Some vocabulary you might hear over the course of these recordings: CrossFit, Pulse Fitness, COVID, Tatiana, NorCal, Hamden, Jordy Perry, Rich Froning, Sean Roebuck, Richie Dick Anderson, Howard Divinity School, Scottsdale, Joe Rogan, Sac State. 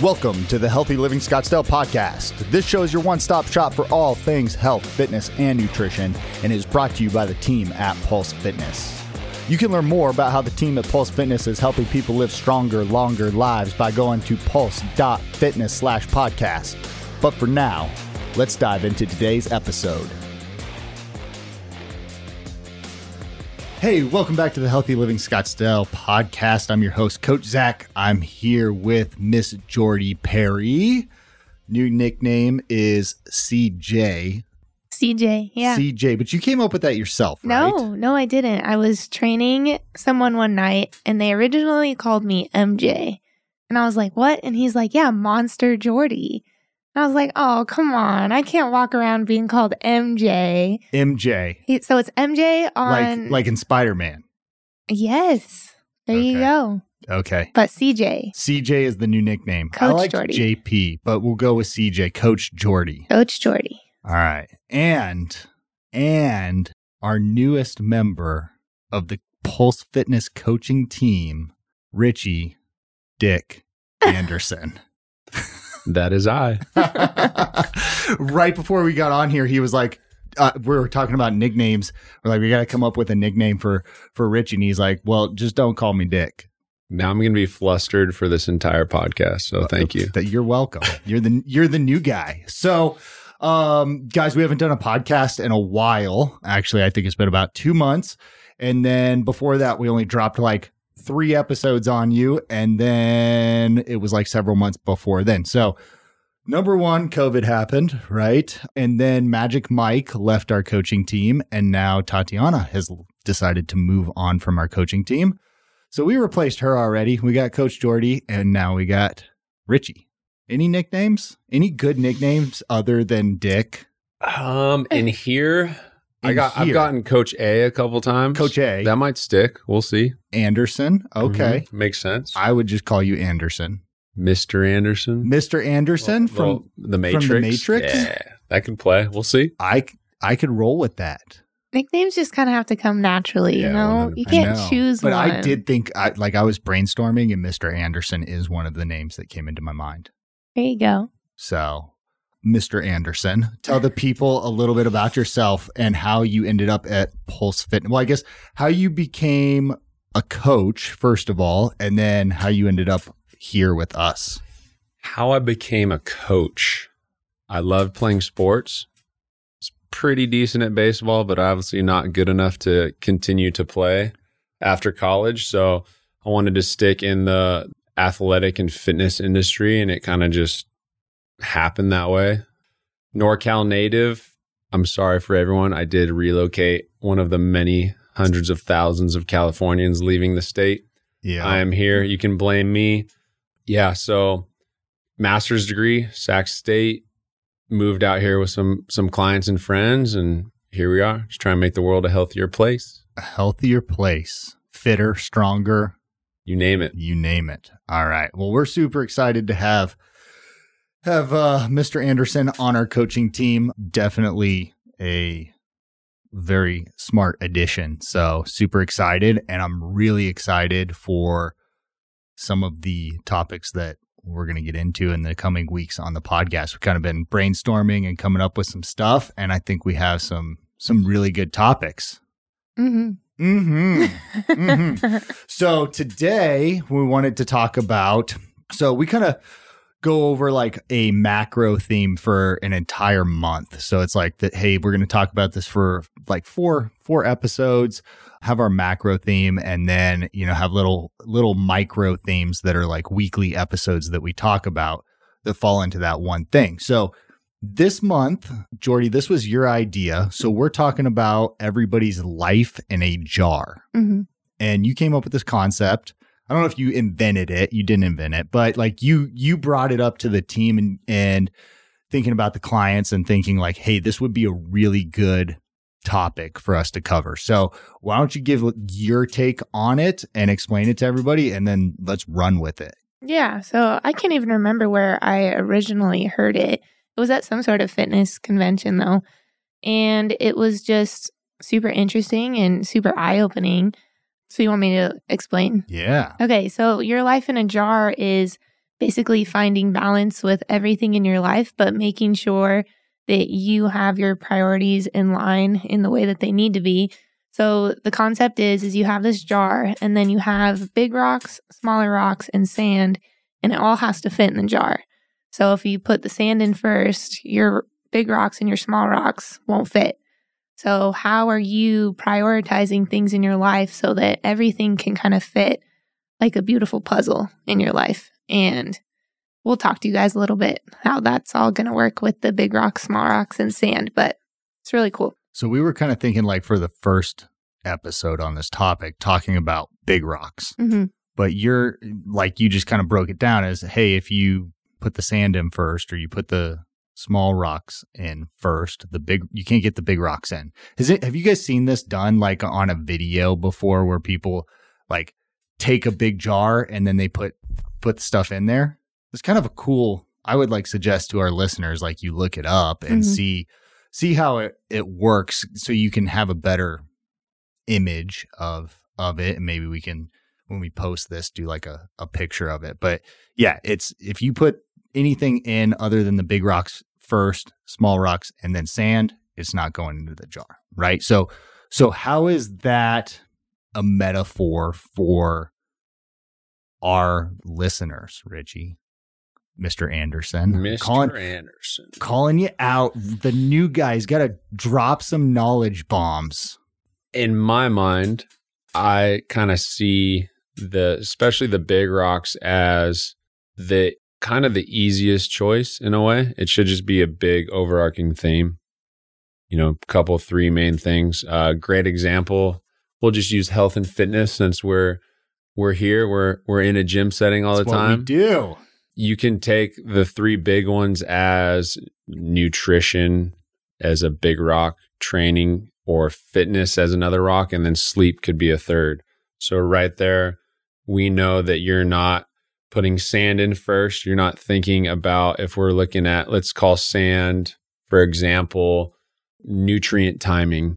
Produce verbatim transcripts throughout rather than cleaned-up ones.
Welcome to the Healthy Living Scottsdale podcast. This show is your one-stop shop for all things health, fitness, and nutrition, and is brought to you by the team at Pulse Fitness. You can learn more about how the team at Pulse Fitness is helping people live stronger, longer lives by going to pulse.fitness slash podcast. But for now, let's dive into today's episode. Hey, welcome back to the Healthy Living Scottsdale podcast. I'm your host, Coach Zach. I'm here with Miss Jordy Perry. New nickname is C J. C J, yeah. C J, but you came up with that yourself, right? No, no, I didn't. I was training someone one night, and they originally called me M J. And I was like, what? And he's like, yeah, Monster Jordy. I was like, oh, come on. I can't walk around being called M J. M J. He, so it's M J on... Like, like in Spider-Man. Yes. There okay. you go. Okay. But C J. C J is the new nickname. Coach I like Jordy. J P, but we'll go with C J. Coach Jordy. Coach Jordy. All right. And, and our newest member of the Pulse Fitness coaching team, Richie Dick Anderson. That is I. Right before we got on here, he was like, uh, we were talking about nicknames. We're like, we got to come up with a nickname for, for Rich. And he's like, well, just don't call me Dick. Now I'm going to be flustered for this entire podcast. So well, thank you. That you're welcome. You're the, you're the new guy. So, um, guys, we haven't done a podcast in a while. Actually, I think it's been about two months. And then before that, we only dropped like three episodes on you, and then it was like several months before then. So number one, COVID happened, right? And then Magic Mike left our coaching team, and now Tatiana has decided to move on from our coaching team. So we replaced her already. We got Coach Jordy, and now we got Richie. Any nicknames? Any good nicknames other than Dick? Um, in here... In I got. Here. I've gotten Coach A a couple times. Coach A. That might stick. We'll see. Anderson. Okay. Mm-hmm. Makes sense. I would just call you Anderson. Mister Anderson. Mister Anderson well, from, well, the Matrix. from The Matrix. Yeah, that can play. We'll see. I, I could roll with that. Nicknames just kind of have to come naturally, yeah, you know? one hundred percent. You can't know. choose but one. But I did think, I, like I was brainstorming, and Mister Anderson is one of the names that came into my mind. There you go. So... Mister Anderson, tell the people a little bit about yourself and how you ended up at Pulse Fitness. Well, I guess how you became a coach, first of all, and then how you ended up here with us. How I became a coach. I loved playing sports. It's pretty decent at baseball, but obviously not good enough to continue to play after college. So I wanted to stick in the athletic and fitness industry, and it kind of just happened that way. NorCal native. I'm sorry for everyone. I did relocate, one of the many hundreds of thousands of Californians leaving the state. Yeah. I am here. You can blame me. Yeah. So master's degree, Sac State, moved out here with some, some clients and friends. And here we are, just trying to make the world a healthier place. A healthier place, fitter, stronger. You name it. You name it. All right. Well, we're super excited to have Have uh, Mister Anderson on our coaching team. Definitely a very smart addition. So super excited. And I'm really excited for some of the topics that we're going to get into in the coming weeks on the podcast. We've kind of been brainstorming and coming up with some stuff. And I think we have some some really good topics. Mm-hmm. Mm-hmm. mm-hmm. So today we wanted to talk about, so we kind of go over like a macro theme for an entire month. So it's like that, hey, we're going to talk about this for like four, four episodes, have our macro theme, and then, you know, have little, little micro themes that are like weekly episodes that we talk about that fall into that one thing. So this month, Jordy, this was your idea. So we're talking about everybody's life in a jar. Mm-hmm. And you came up with this concept. I don't know if you invented it, you didn't invent it, but like you, you brought it up to the team and, and thinking about the clients and thinking like, hey, this would be a really good topic for us to cover. So why don't you give your take on it and explain it to everybody, and then let's run with it. Yeah. So I can't even remember where I originally heard it. It was at some sort of fitness convention though. And it was just super interesting and super eye-opening So you want me to explain? Yeah. Okay, so your life in a jar is basically finding balance with everything in your life, but making sure that you have your priorities in line in the way that they need to be. So the concept is, is you have this jar and then you have big rocks, smaller rocks, and sand, and it all has to fit in the jar. So if you put the sand in first, your big rocks and your small rocks won't fit. So how are you prioritizing things in your life so that everything can kind of fit like a beautiful puzzle in your life? And we'll talk to you guys a little bit how that's all going to work with the big rocks, small rocks, and sand, but it's really cool. So we were kind of thinking like for the first episode on this topic, talking about big rocks, mm-hmm. but you're like, you just kind of broke it down as, hey, if you put the sand in first or you put the small rocks in first, the big, you can't get the big rocks in. Is it, have you guys seen this done like on a video before where people like take a big jar and then they put, put stuff in there? It's kind of a cool, I would like suggest to our listeners, like you look it up and mm-hmm. see, see how it, it works so you can have a better image of, of it. And maybe we can, when we post this, do like a, a picture of it. But yeah, it's, if you put anything in other than the big rocks first, small rocks, and then sand, it's not going into the jar, right? So, so how is that a metaphor for our listeners, Richie? Mister Anderson. Mister Calling, Anderson. Calling you out. The new guy's got to drop some knowledge bombs. In my mind, I kind of see the, especially the big rocks as the kind of the easiest choice in a way. It should just be a big overarching theme. You know, a couple, three main things. Uh, great example. We'll just use health and fitness since we're we're here. We're we're in a gym setting all That's the time. What we do. You can take the three big ones as nutrition as a big rock, training or fitness as another rock, and then sleep could be a third. So right there, we know that you're not putting sand in first. You're not thinking about, if we're looking at, let's call sand, for example, nutrient timing.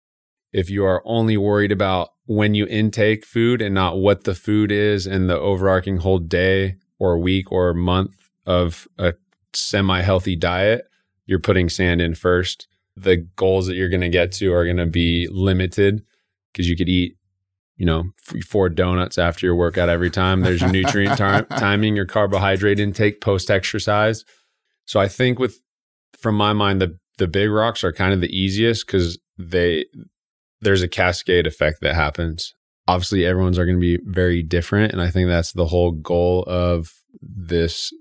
If you are only worried about when you intake food and not what the food is and the overarching whole day, or week or month of a semi-healthy diet, you're putting sand in first. The goals that you're going to get to are going to be limited because you could eat, you know, four donuts after your workout every time. There's your nutrient tar- timing, your carbohydrate intake post-exercise. So I think with, from my mind, the the big rocks are kind of the easiest because they there's a cascade effect that happens. Obviously, everyone's are going to be very different. And I think that's the whole goal of this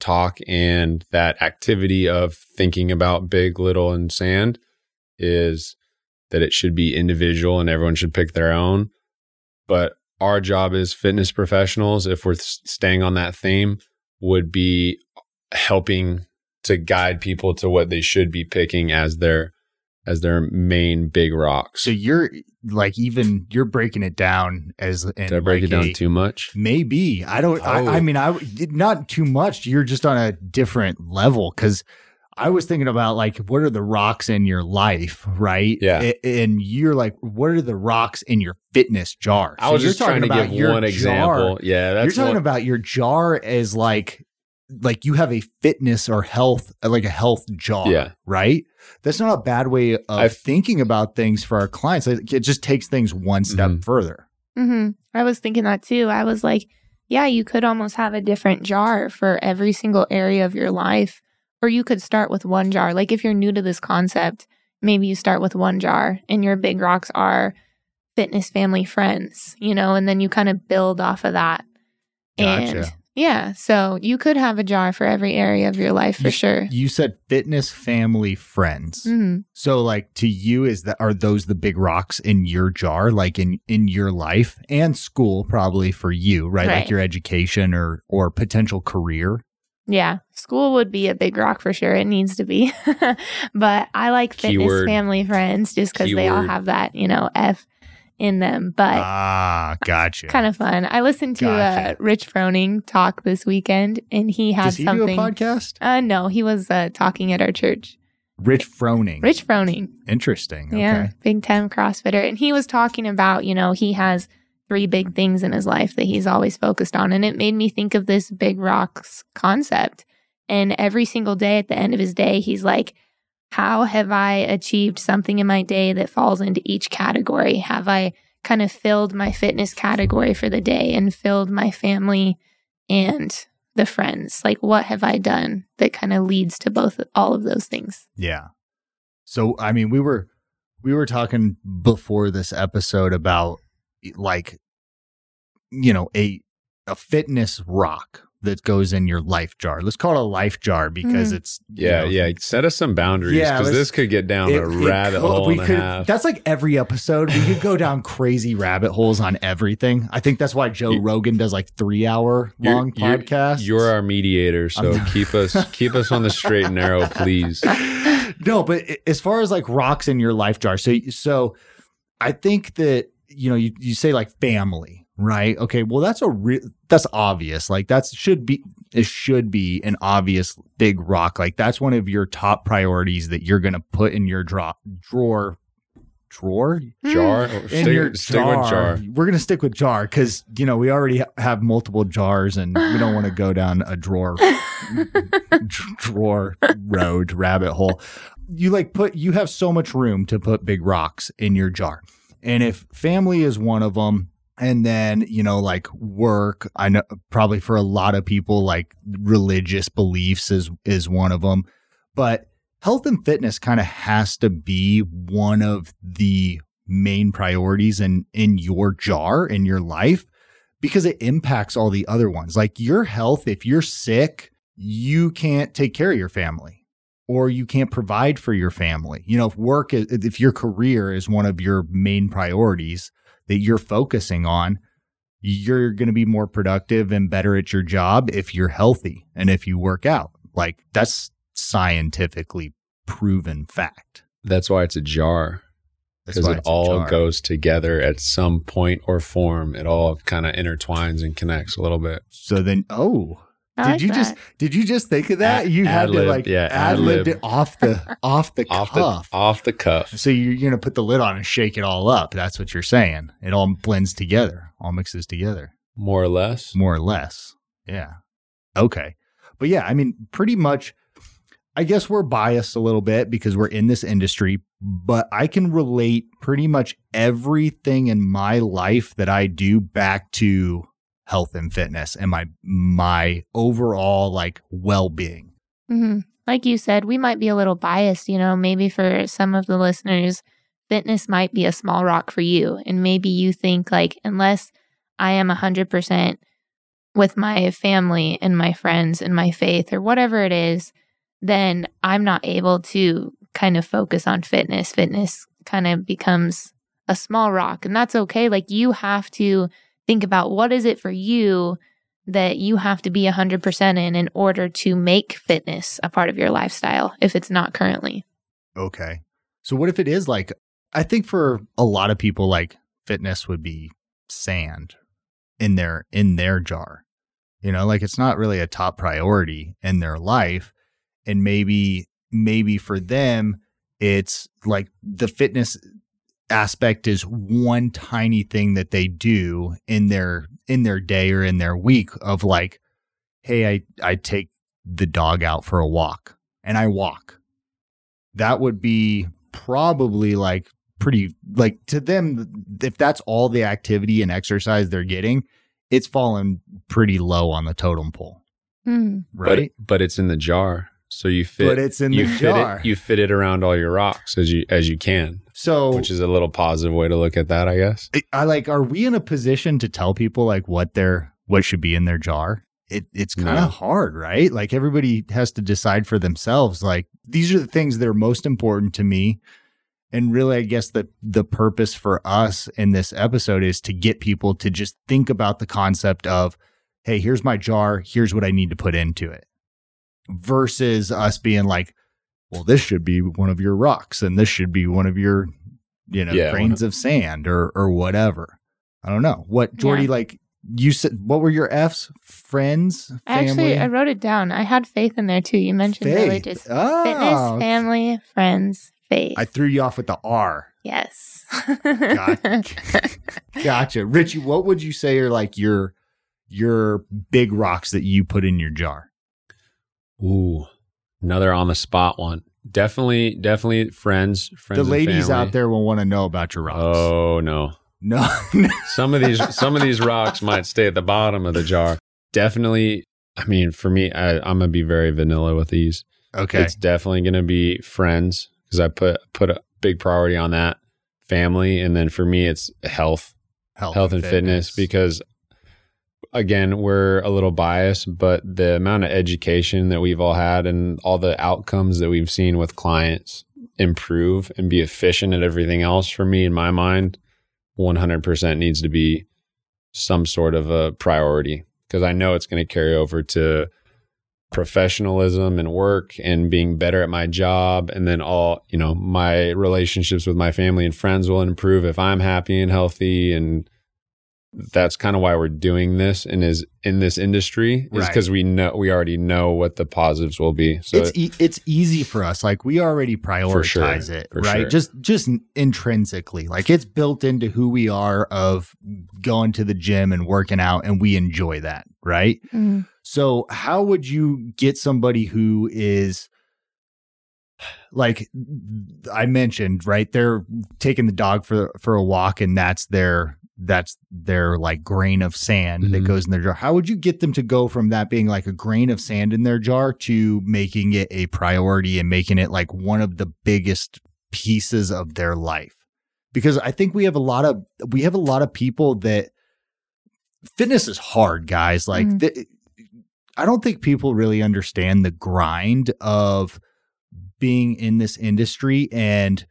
talk and that activity of thinking about big, little, and sand is that it should be individual and everyone should pick their own. But our job as fitness professionals, if we're staying on that theme, would be helping to guide people to what they should be picking as their as their main big rock. So you're like, even you're breaking it down as, and did I break like it down a, too much? Maybe. I don't, oh. I, I mean, I not too much. You're just on a different level. Cause I was thinking about like, what are the rocks in your life? Right. Yeah. A, and you're like, what are the rocks in your fitness jar? I was so just you're trying talking to about give your one jar, example. Yeah. That's you're talking what, about your jar as like, like you have a fitness or health, like a health jar, yeah. right? That's not a bad way of I've, thinking about things for our clients. It just takes things one step mm-hmm. further. Mm-hmm. I was thinking that too. I was like, yeah, you could almost have a different jar for every single area of your life, or you could start with one jar. Like if you're new to this concept, maybe you start with one jar and your big rocks are fitness, family, friends, you know, and then you kind of build off of that. Gotcha. And yeah, so you could have a jar for every area of your life for you, sure. You said fitness, family, friends. Mm-hmm. So, like to you, is that are those the big rocks in your jar, like in, in your life and school, probably for you, right? right? Like your education or or potential career. Yeah, school would be a big rock for sure. It needs to be, but I like fitness, Keyword. family, friends, just because they all have that, you know, F in them, but ah, gotcha. Kind of fun. I listened to gotcha. uh, Rich Froning talk this weekend, and he had Does he something. Do a podcast? Uh, no, he was uh, talking at our church. Rich Froning. Rich Froning. Interesting. Okay. Yeah, big time CrossFitter, and he was talking about, you know, he has three big things in his life that he's always focused on. And it made me think of this Big Rocks concept. And every single day at the end of his day, he's like, how have I achieved something in my day that falls into each category? Have I kind of filled my fitness category for the day and filled my family and the friends? Like, what have I done that kind of leads to both, all of those things? Yeah. So, I mean, we were, we were talking before this episode about like, you know, a, a fitness rock that goes in your life jar. Let's call it a life jar because mm-hmm. it's... Yeah, you know, yeah. Set us some boundaries because yeah, this could get down it, a rabbit co- hole we and could, a half. That's like every episode. We could go down crazy rabbit holes on everything. I think that's why Joe Rogan does like three-hour long you're, podcasts. You're, you're our mediator, so keep us keep us on the straight and narrow, please. No, but as far as like rocks in your life jar, so so I think that, you know, you, you say like family. Right. Okay. Well, that's a re- that's obvious. Like that's should be it should be an obvious big rock. Like that's one of your top priorities that you're gonna put in your draw drawer drawer jar in stick, your stick jar. With jar. We're gonna stick with jar because you know we already ha- have multiple jars and we don't want to go down a drawer drawer road rabbit hole. You like put you have so much room to put big rocks in your jar, and if family is one of them. And then, you know, like work, I know probably for a lot of people, like religious beliefs is, is one of them. But health and fitness kind of has to be one of the main priorities in, in your jar, in your life, because it impacts all the other ones. Like your health, if you're sick, you can't take care of your family. Or you can't provide for your family. You know, if work, is, if your career is one of your main priorities that you're focusing on, you're going to be more productive and better at your job if you're healthy and if you work out. Like that's scientifically proven fact. That's why it's a jar. Because it all goes together at some point or form. It all kind of intertwines and connects a little bit. So then, oh. I did like you that. just did you just think of that? Ad, you had to like yeah, ad lib it off the off the off cuff. The, off the cuff. So you're gonna put the lid on and shake it all up. That's what you're saying. It all blends together, all mixes together. More or less. More or less. Yeah. Okay. But yeah, I mean, pretty much I guess we're biased a little bit because we're in this industry, but I can relate pretty much everything in my life that I do back to health and fitness and my my overall like well-being. Mm-hmm. Like you said, we might be a little biased, you know, maybe for some of the listeners, fitness might be a small rock for you. And maybe you think like, unless I am one hundred percent with my family and my friends and my faith or whatever it is, then I'm not able to kind of focus on fitness. Fitness kind of becomes a small rock, and that's okay. Like you have to think about what is it for you that you have to be one hundred percent in in order to make fitness a part of your lifestyle if it's not currently. Okay. So what if it is like, I think for a lot of people, like fitness would be sand in their, in their jar, you know, like it's not really a top priority in their life. And maybe, maybe for them, it's like the fitness aspect is one tiny thing that they do in their in their day or in their week of like, hey, I, I take the dog out for a walk and I walk. That would be probably like pretty like to them, if that's all the activity and exercise they're getting, it's fallen pretty low on the totem pole. Mm. Right. But, but it's in the jar. So you fit, but it's in you the fit jar. It, you fit it around all your rocks as you as you can. So, which is a little positive way to look at that, I guess. I like. Are we in a position to tell people like what their what should be in their jar? It it's kind of no. hard, right? Like everybody has to decide for themselves. Like these are the things that are most important to me, and really, I guess the the purpose for us in this episode is to get people to just think about the concept of, hey, here's my jar. Here's what I need to put into it. Versus us being like, well, this should be one of your rocks and this should be one of your, you know, yeah, grains of sand or or whatever. I don't know. What, Jordy, yeah. like you said, what were your F's? Friends, family? Actually, I wrote it down. I had faith in there too. You mentioned faith. Religious. Oh. Fitness, family, friends, face. I threw you off with the R. Yes. Gotcha. Gotcha. Richie, what would you say are like your your big rocks that you put in your jar? Ooh, another on the spot one. Definitely, definitely friends, friends. The ladies and out there will want to know about your rocks. Oh no. No. Some of these some of these rocks might stay at the bottom of the jar. Definitely, I mean, for me, I, I'm gonna be very vanilla with these. Okay. It's definitely gonna be friends because I put put a big priority on that. Family, and then for me it's health. Health, health and, and fitness. fitness because again, we're a little biased, but the amount of education that we've all had and all the outcomes that we've seen with clients improve and be efficient at everything else, for me, in my mind, one hundred percent needs to be some sort of a priority because I know it's going to carry over to professionalism and work and being better at my job. And then all, you know, my relationships with my family and friends will improve if I'm happy and healthy, and that's kind of why we're doing this and is in this industry is because right. we know we already know what the positives will be. So it's e- it's easy for us. Like we already prioritize sure, it, right? Sure. Just just intrinsically, like it's built into who we are of going to the gym and working out, and we enjoy that, right? Mm-hmm. So how would you get somebody who is like I mentioned, right? They're taking the dog for for a walk, and that's their. That's their like grain of sand mm-hmm. that goes in their jar. How would you get them to go from that being like a grain of sand in their jar to making it a priority and making it like one of the biggest pieces of their life? Because I think we have a lot of, we have a lot of people that fitness is hard, guys. Like mm-hmm. the, I don't think people really understand the grind of being in this industry, and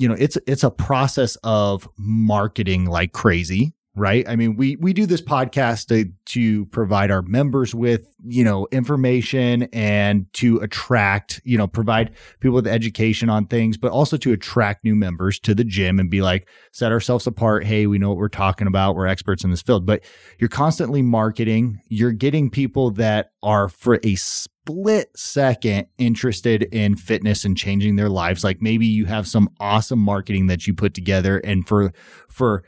you know, it's it's a process of marketing like crazy, right? I mean, we we do this podcast to, to provide our members with, you know, information and to attract, you know, provide people with education on things, but also to attract new members to the gym and be like, set ourselves apart. Hey, we know what we're talking about. We're experts in this field. But you're constantly marketing. You're getting people that are for a split second interested in fitness and changing their lives. Like maybe you have some awesome marketing that you put together, and for for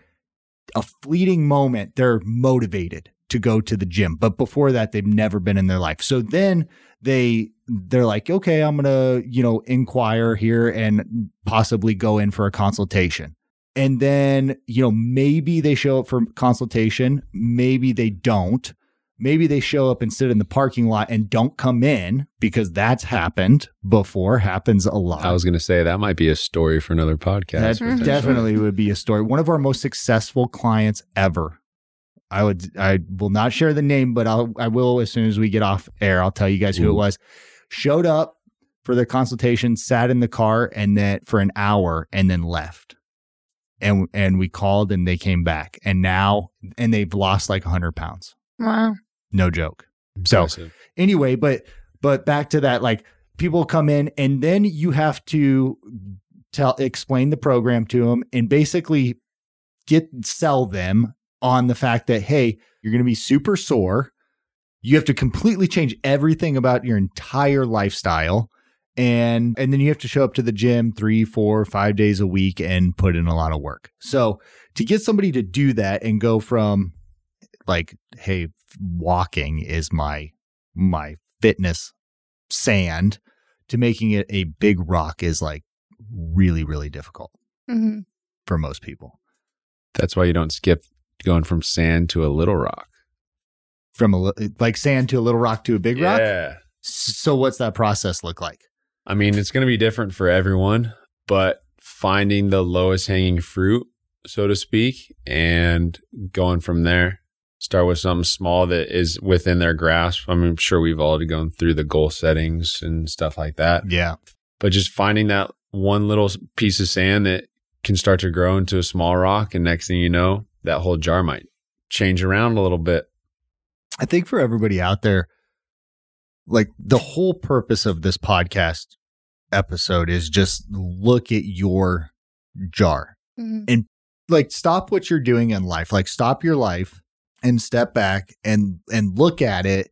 a fleeting moment they're motivated to go to the gym, but before that they've never been in their life. So then they they're like, okay, I'm gonna, you know, inquire here and possibly go in for a consultation. And then, you know, maybe they show up for consultation, maybe they don't. Maybe they show up and sit in the parking lot and don't come in, because that's happened before, happens a lot. I was going to say that might be a story for another podcast. That definitely would be a story. One of our most successful clients ever. I would, I will not share the name, but I'll, I will, as soon as we get off air, I'll tell you guys who Ooh. It was. Showed up for their consultation, sat in the car and then for an hour and then left. And, and we called and they came back, and now, and they've lost like a hundred pounds. Wow. No joke. So impressive. Anyway, but but back to that, like people come in and then you have to tell explain the program to them and basically get sell them on the fact that, hey, you're going to be super sore. You have to completely change everything about your entire lifestyle. And and then you have to show up to the gym three, four, five days a week and put in a lot of work. So to get somebody to do that and go from like, hey, walking is my my fitness sand to making it a big rock is like really, really difficult mm-hmm. for most people. That's why you don't skip going from sand to a little rock. From a like sand to a little rock to a big yeah. rock? Yeah. So what's that process look like? I mean, it's going to be different for everyone, but finding the lowest hanging fruit, so to speak, and going from there. Start with something small that is within their grasp. I mean, I'm sure we've all gone through the goal settings and stuff like that. Yeah. But just finding that one little piece of sand that can start to grow into a small rock. And next thing you know, that whole jar might change around a little bit. I think for everybody out there, like the whole purpose of this podcast episode is just look at your jar mm-hmm. and like stop what you're doing in life. Like stop your life. And step back and and look at it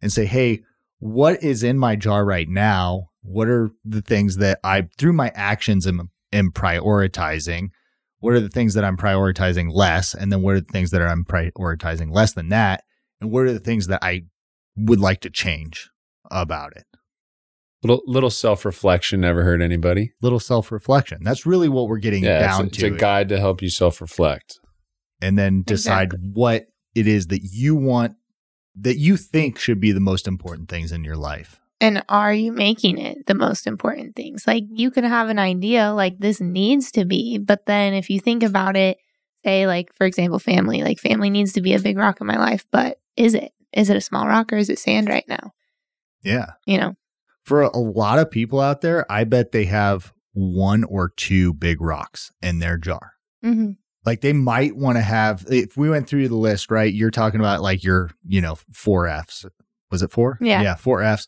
and say, hey, what is in my jar right now What are the things that I, through my actions, am, am prioritizing? What are the things that I'm prioritizing less? And then what are the things that I'm prioritizing less than that? And what are the things that I would like to change about it? Little, little self-reflection never hurt anybody. Little self-reflection. That's really what we're getting yeah, down it's a, to. It's a guide to help you self-reflect. And then decide exactly. what it is that you want, that you think should be the most important things in your life. And are you making it the most important things? Like, you can have an idea like this needs to be, but then if you think about it, say like, for example, family, like family needs to be a big rock in my life, but is it? Is it a small rock or is it sand right now? Yeah. You know? For a lot of people out there, I bet they have one or two big rocks in their jar. Mm-hmm. Like they might want to have, if we went through the list, right? You're talking about like your, you know, four Fs. Was it four? Yeah. Yeah, four Fs.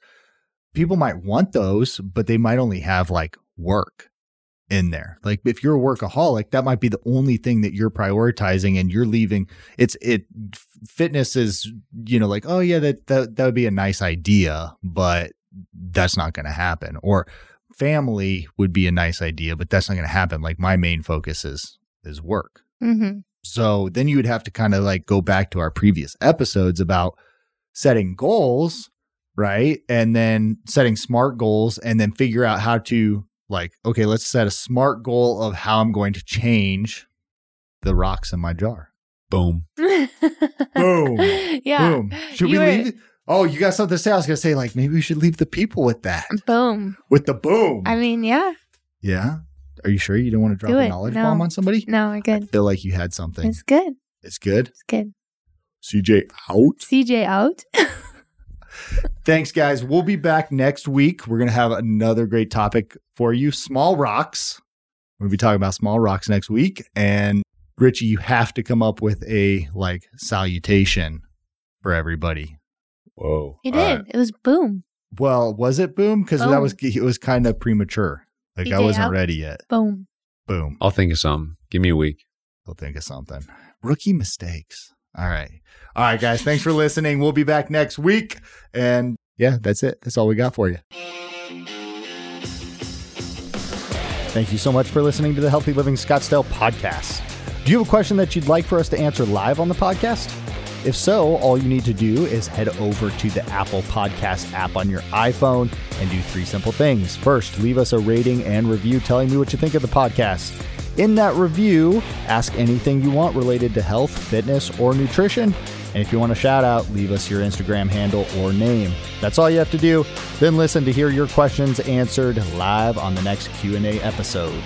People might want those, but they might only have like work in there. Like if you're a workaholic, that might be the only thing that you're prioritizing and you're leaving. It's it fitness is, you know, like, oh yeah, that that, that would be a nice idea, but that's not going to happen. Or family would be a nice idea, but that's not going to happen. Like my main focus is is work. Mm-hmm. So then you would have to kind of like go back to our previous episodes about setting goals, right? And then setting SMART goals and then figure out how to like, okay, let's set a SMART goal of how I'm going to change the rocks in my jar. Boom. Boom. Yeah. Boom. Should you we were... leave it? Oh, you got something to say. I was going to say like, maybe we should leave the people with that. Boom. With the boom. I mean, yeah. Yeah. Are you sure you don't want to drop do a knowledge no. bomb on somebody? No, we're good. I feel like you had something. It's good. It's good? It's good. C J out. C J out. Thanks, guys. We'll be back next week. We're going to have another great topic for you. Small rocks. We'll be talking about small rocks next week. And Richie, you have to come up with a like salutation for everybody. Whoa. You did. Right. It was boom. Well, was it boom? Because that was it was kind of premature. Like D J I wasn't out. Ready yet. Boom. Boom. I'll think of something. Give me a week. I'll think of something. Rookie mistakes. All right. All right, guys. Thanks for listening. We'll be back next week. And yeah, that's it. That's all we got for you. Thank you so much for listening to the Healthy Living Scottsdale podcast. Do you have a question that you'd like for us to answer live on the podcast? If so, all you need to do is head over to the Apple Podcast app on your iPhone and do three simple things. First, leave us a rating and review telling me what you think of the podcast. In that review, ask anything you want related to health, fitness, or nutrition. And if you want a shout out, leave us your Instagram handle or name. That's all you have to do. Then listen to hear your questions answered live on the next Q and A episode.